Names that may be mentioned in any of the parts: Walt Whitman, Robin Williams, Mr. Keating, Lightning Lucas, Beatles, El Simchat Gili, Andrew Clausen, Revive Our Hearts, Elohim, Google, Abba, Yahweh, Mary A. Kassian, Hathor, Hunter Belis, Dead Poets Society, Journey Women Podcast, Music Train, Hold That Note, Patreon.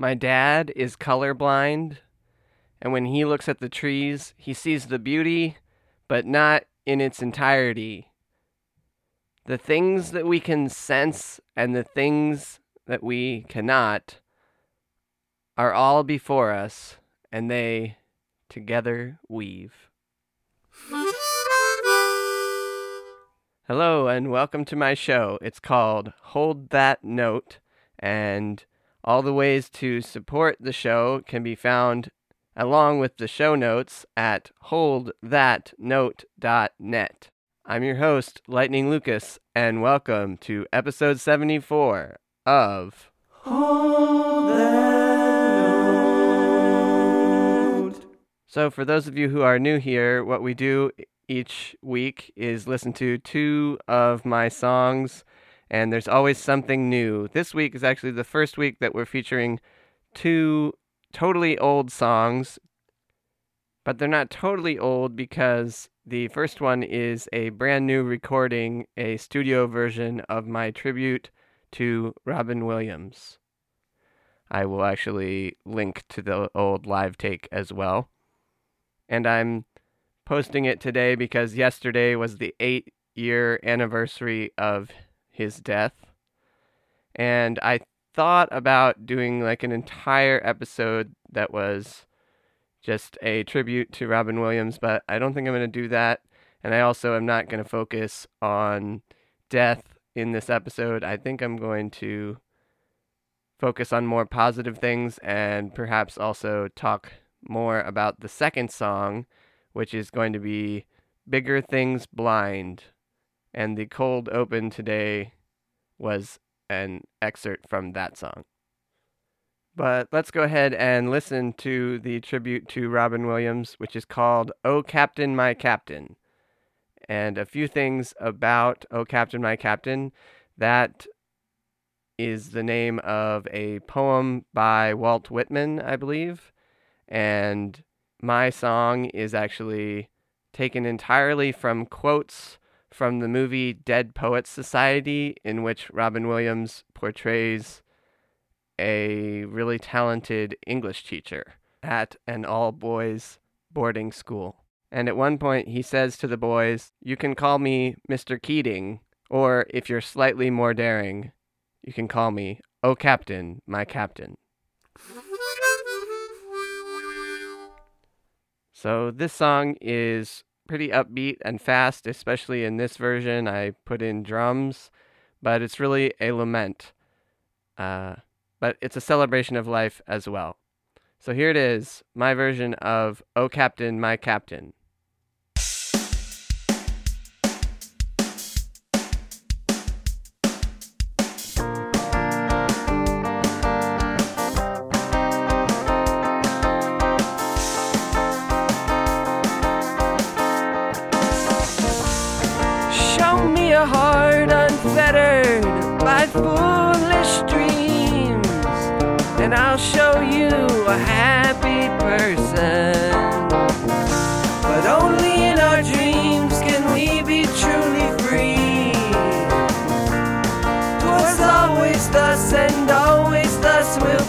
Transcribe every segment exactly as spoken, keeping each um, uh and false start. My dad is colorblind, and when he looks at the trees, he sees the beauty, but not in its entirety. The things that we can sense and the things that we cannot are all before us, and they together weave. Hello, and welcome to my show. It's called Hold That Note, and all the ways to support the show can be found along with the show notes at hold that note dot net. I'm your host, Lightning Lucas, and welcome to episode seventy-four of Hold That Note. So for those of you who are new here, what we do each week is listen to two of my songs, and there's always something new. This week is actually the first week that we're featuring two totally old songs, but they're not totally old because the first one is a brand new recording, a studio version of my tribute to Robin Williams. I will actually link to the old live take as well. And I'm posting it today because yesterday was the eight-year anniversary of his death. And I thought about doing like an entire episode that was just a tribute to Robin Williams, but I don't think I'm going to do that. And I also am not going to focus on death in this episode. I think I'm going to focus on more positive things and perhaps also talk more about the second song, which is going to be Bigger Things Blind. And the cold open today was an excerpt from that song. But let's go ahead and listen to the tribute to Robin Williams, which is called "O Captain, My Captain." And a few things about "O Captain, My Captain." That is the name of a poem by Walt Whitman, I believe. And my song is actually taken entirely from quotes from the movie Dead Poets Society, in which Robin Williams portrays a really talented English teacher at an all-boys boarding school. And at one point he says to the boys, "You can call me Mister Keating, or if you're slightly more daring, you can call me O Captain, my Captain." So this song is pretty upbeat and fast, especially in this version. I put in drums, but it's really a lament. Uh, but it's a celebration of life as well. So here it is, my version of "O Captain, My Captain."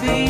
Bye.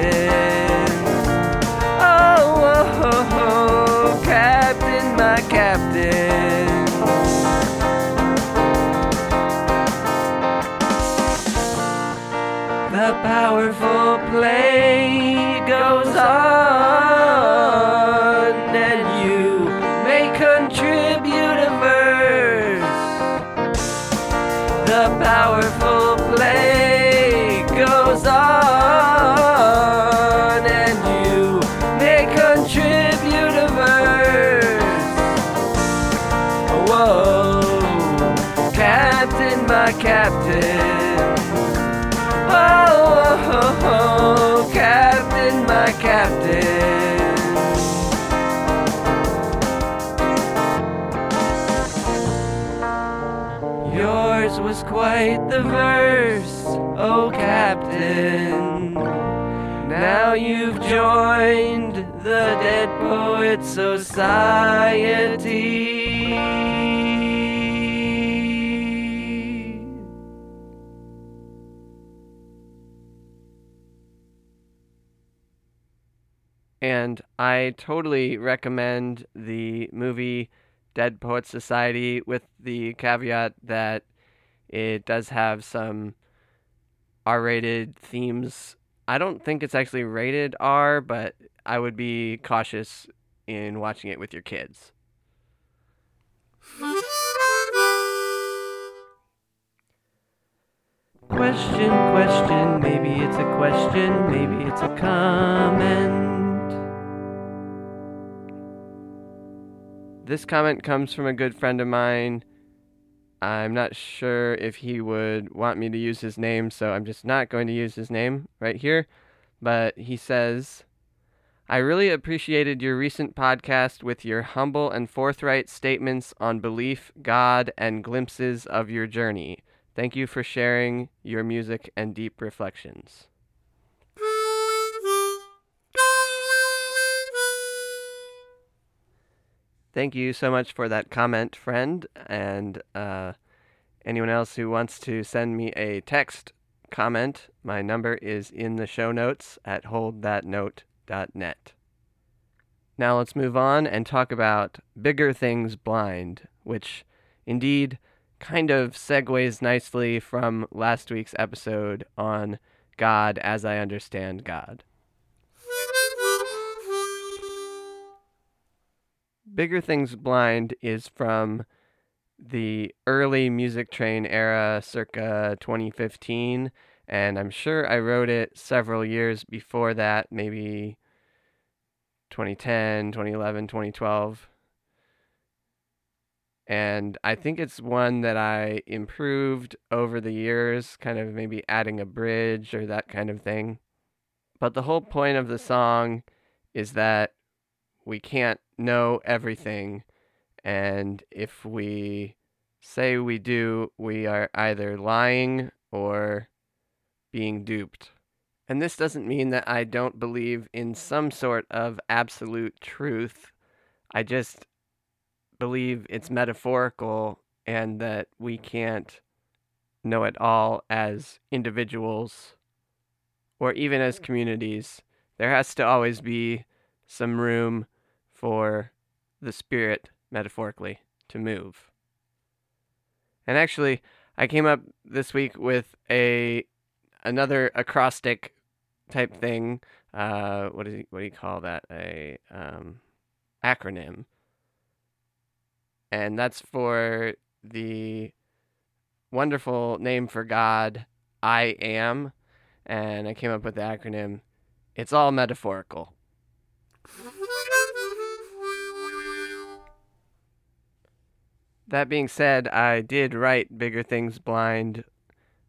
captain. Oh, oh, oh, oh, captain, my captain. The powerful play goes on, and you may contribute a verse. The powerful play goes on, and you may contribute a verse. Whoa, captain, my captain. Oh, captain, my captain. Yours was quite the verse, oh captain. Now you've joined the Dead Poets Society. And I totally recommend the movie Dead Poets Society, with the caveat that it does have some R-rated themes. I don't think it's actually rated R, but I would be cautious in watching it with your kids. Question, question, maybe it's a question, maybe it's a comment. This comment comes from a good friend of mine. I'm not sure if he would want me to use his name, so I'm just not going to use his name right here. But he says, I really appreciated your recent podcast with your humble and forthright statements on belief, God, and glimpses of your journey. Thank you for sharing your music and deep reflections. Thank you so much for that comment, friend, and uh, anyone else who wants to send me a text comment, my number is in the show notes at hold that note dot net. Now let's move on and talk about Bigger Things Blind, which indeed kind of segues nicely from last week's episode on God as I Understand God. Bigger Things Blind is from the early Music Train era, circa twenty fifteen, and I'm sure I wrote it several years before that, maybe twenty ten, twenty eleven, twenty twelve. And I think it's one that I improved over the years, kind of maybe adding a bridge or that kind of thing. But the whole point of the song is that we can't know everything, and if we say we do, we are either lying or being duped. And this doesn't mean that I don't believe in some sort of absolute truth. I just believe it's metaphorical and that we can't know it all as individuals or even as communities. There has to always be some room for the spirit, metaphorically, to move. And actually, I came up this week with a another acrostic type thing. Uh, what, is he, what do you call that? A um, acronym. And that's for the wonderful name for God, I Am. And I came up with the acronym, It's All Metaphorical. That being said, I did write Bigger Things Blind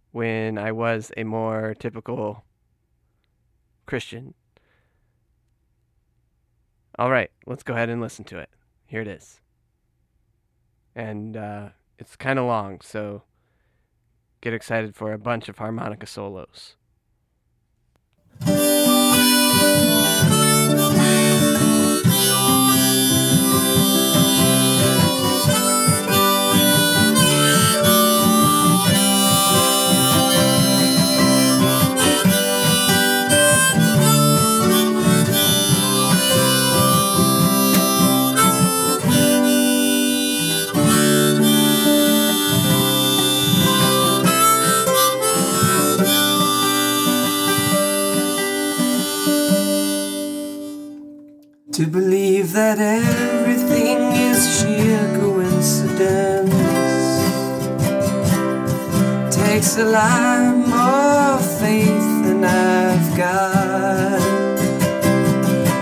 when I was a more typical Christian. All right, let's go ahead and listen to it. Here it is. And uh, it's kind of long, so get excited for a bunch of harmonica solos. that everything is sheer coincidence. Takes a lot more faith than I've got.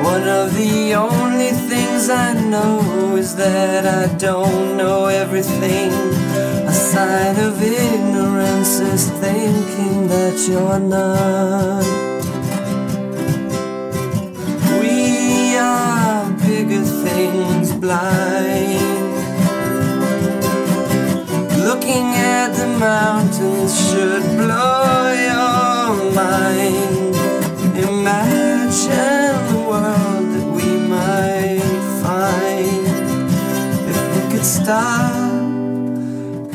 One of the only things I know is that I don't know everything. A sign of ignorance is thinking that you're not. Things blind. Looking at the mountains should blow your mind. Imagine the world that we might find if we could stop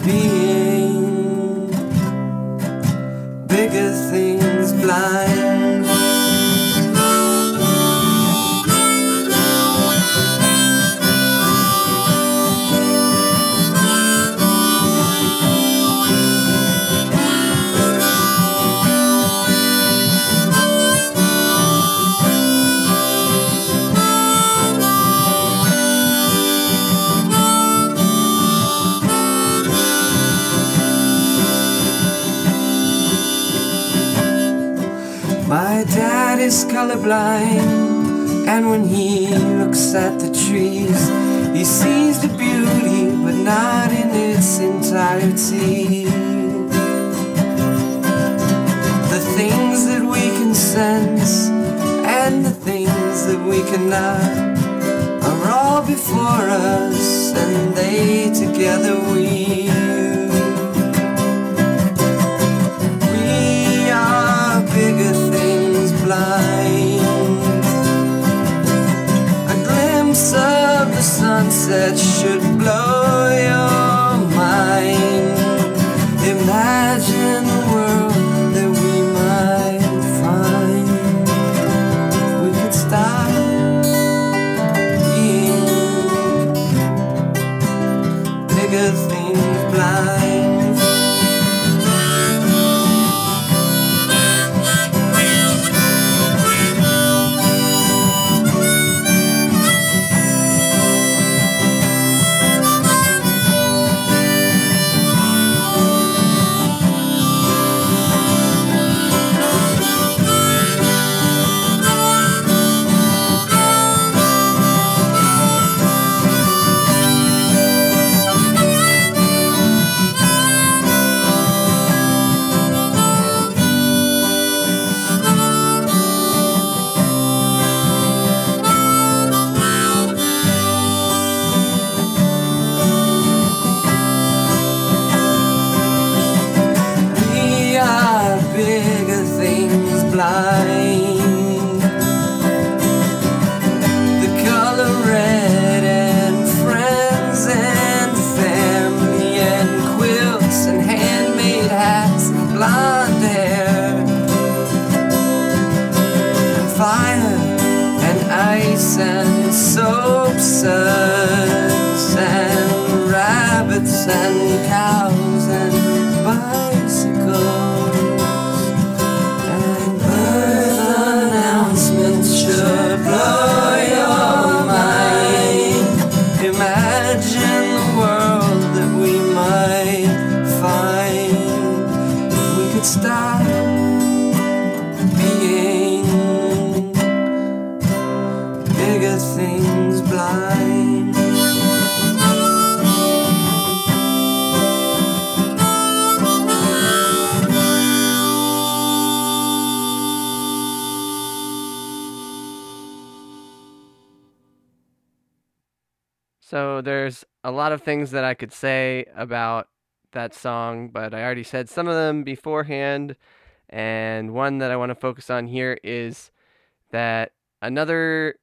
being bigger things blind. My dad is colorblind, and when he looks at the trees, he sees the beauty, but not in its entirety. The things that we can sense, and the things that we cannot, are all before us, and they together we. A glimpse of the sunset should blow your mind. Imagine the world that we might find if we could stop being bigger things blind. So there's a lot of things that I could say about that song, but I already said some of them beforehand, and one that I want to focus on here is that another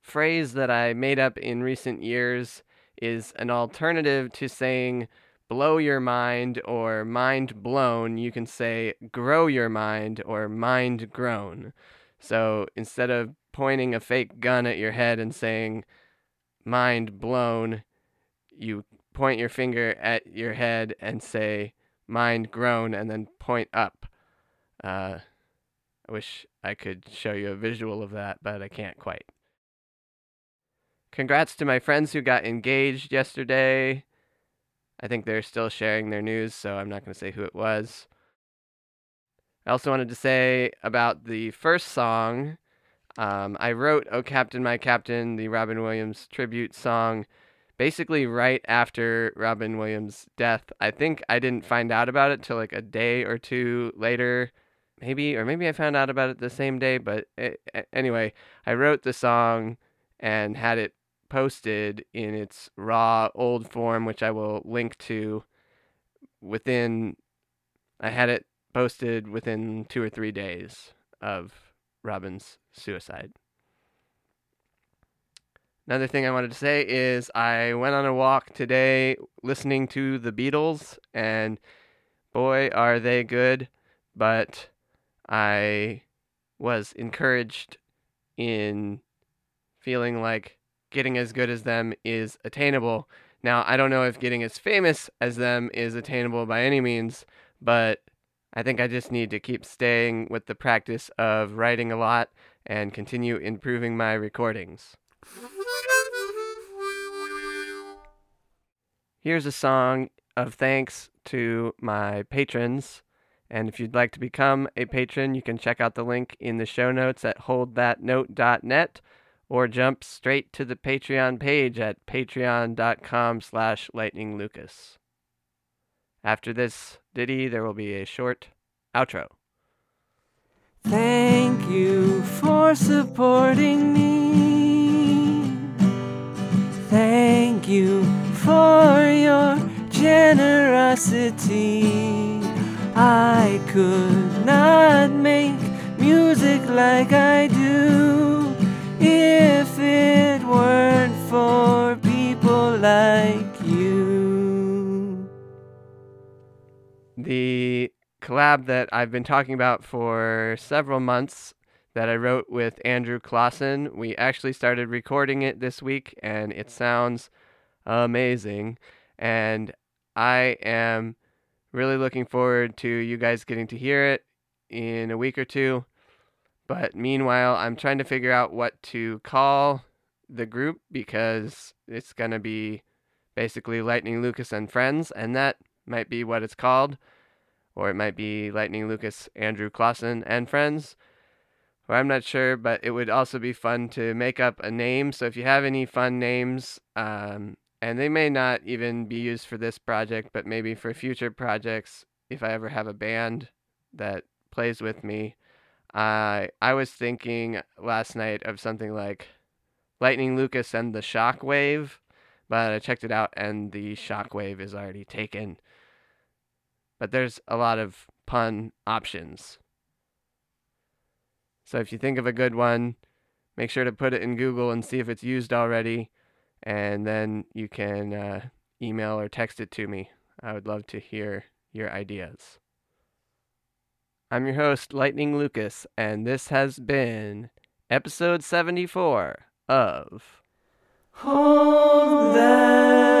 phrase that I made up in recent years is an alternative to saying blow your mind or mind blown. You can say grow your mind or mind grown. So instead of pointing a fake gun at your head and saying mind blown, you point your finger at your head and say mind grown and then point up. Uh, I wish I could show you a visual of that, but I can't quite. Congrats to my friends who got engaged yesterday. I think they're still sharing their news, so I'm not going to say who it was. I also wanted to say about the first song, um, I wrote "Oh Captain, My Captain," the Robin Williams tribute song, basically right after Robin Williams' death. I think I didn't find out about it till like a day or two later, maybe, or maybe I found out about it the same day, but it, anyway, I wrote the song and had it posted in its raw old form, which I will link to within, I had it posted within two or three days of Robin's suicide. Another thing I wanted to say is I went on a walk today listening to the Beatles, and boy, are they good, but I was encouraged in feeling like getting as good as them is attainable. Now, I don't know if getting as famous as them is attainable by any means, but I think I just need to keep staying with the practice of writing a lot and continue improving my recordings. Here's a song of thanks to my patrons, and if you'd like to become a patron, you can check out the link in the show notes at hold that note dot net, or jump straight to the Patreon page at patreon dot com slash lightning lucas. After this ditty, there will be a short outro. Thank you for supporting me. Thank you for your generosity. I could not make music like I do if it weren't for people like you. The collab that I've been talking about for several months that I wrote with Andrew Clausen, we actually started recording it this week, and it sounds amazing. And I am really looking forward to you guys getting to hear it in a week or two. But meanwhile, I'm trying to figure out what to call the group, because it's going to be basically Lightning Lucas and Friends, and that might be what it's called. Or it might be Lightning Lucas, Andrew Clausen, and Friends. Or I'm not sure, but it would also be fun to make up a name. So if you have any fun names, um, and they may not even be used for this project, but maybe for future projects, if I ever have a band that plays with me, I uh, I was thinking last night of something like Lightning Lucas and the Shockwave, but I checked it out and the Shockwave is already taken. But there's a lot of pun options. So if you think of a good one, make sure to put it in Google and see if it's used already. And then you can uh, email or text it to me. I would love to hear your ideas. I'm your host, Lightning Lucas, and this has been episode seventy-four of Hold That.